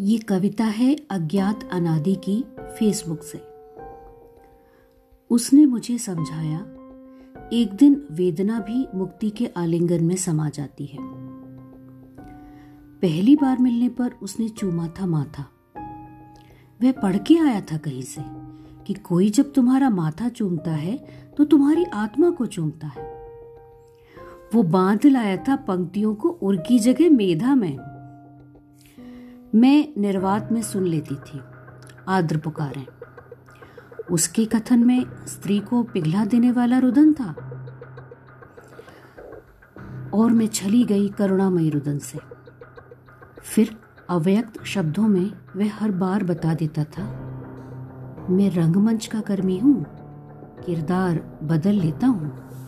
ये कविता है अज्ञात अनादि की फेसबुक से। उसने मुझे समझाया, एक दिन वेदना भी मुक्ति के आलिंगन में समा जाती है। पहली बार मिलने पर उसने चूमा था माथा। वह पढ़ के आया था कहीं से कि कोई जब तुम्हारा माथा चूमता है तो तुम्हारी आत्मा को चूमता है। वो बांध लाया था पंक्तियों को उर की जगह मेधा में। मैं निर्वात में सुन लेती थी आद्र पुकारें। उसके कथन में स्त्री को पिघला देने वाला रुदन था और मैं छली गई करुणामयी रुदन से। फिर अव्यक्त शब्दों में वह हर बार बता देता था, मैं रंगमंच का कर्मी हूं, किरदार बदल लेता हूं।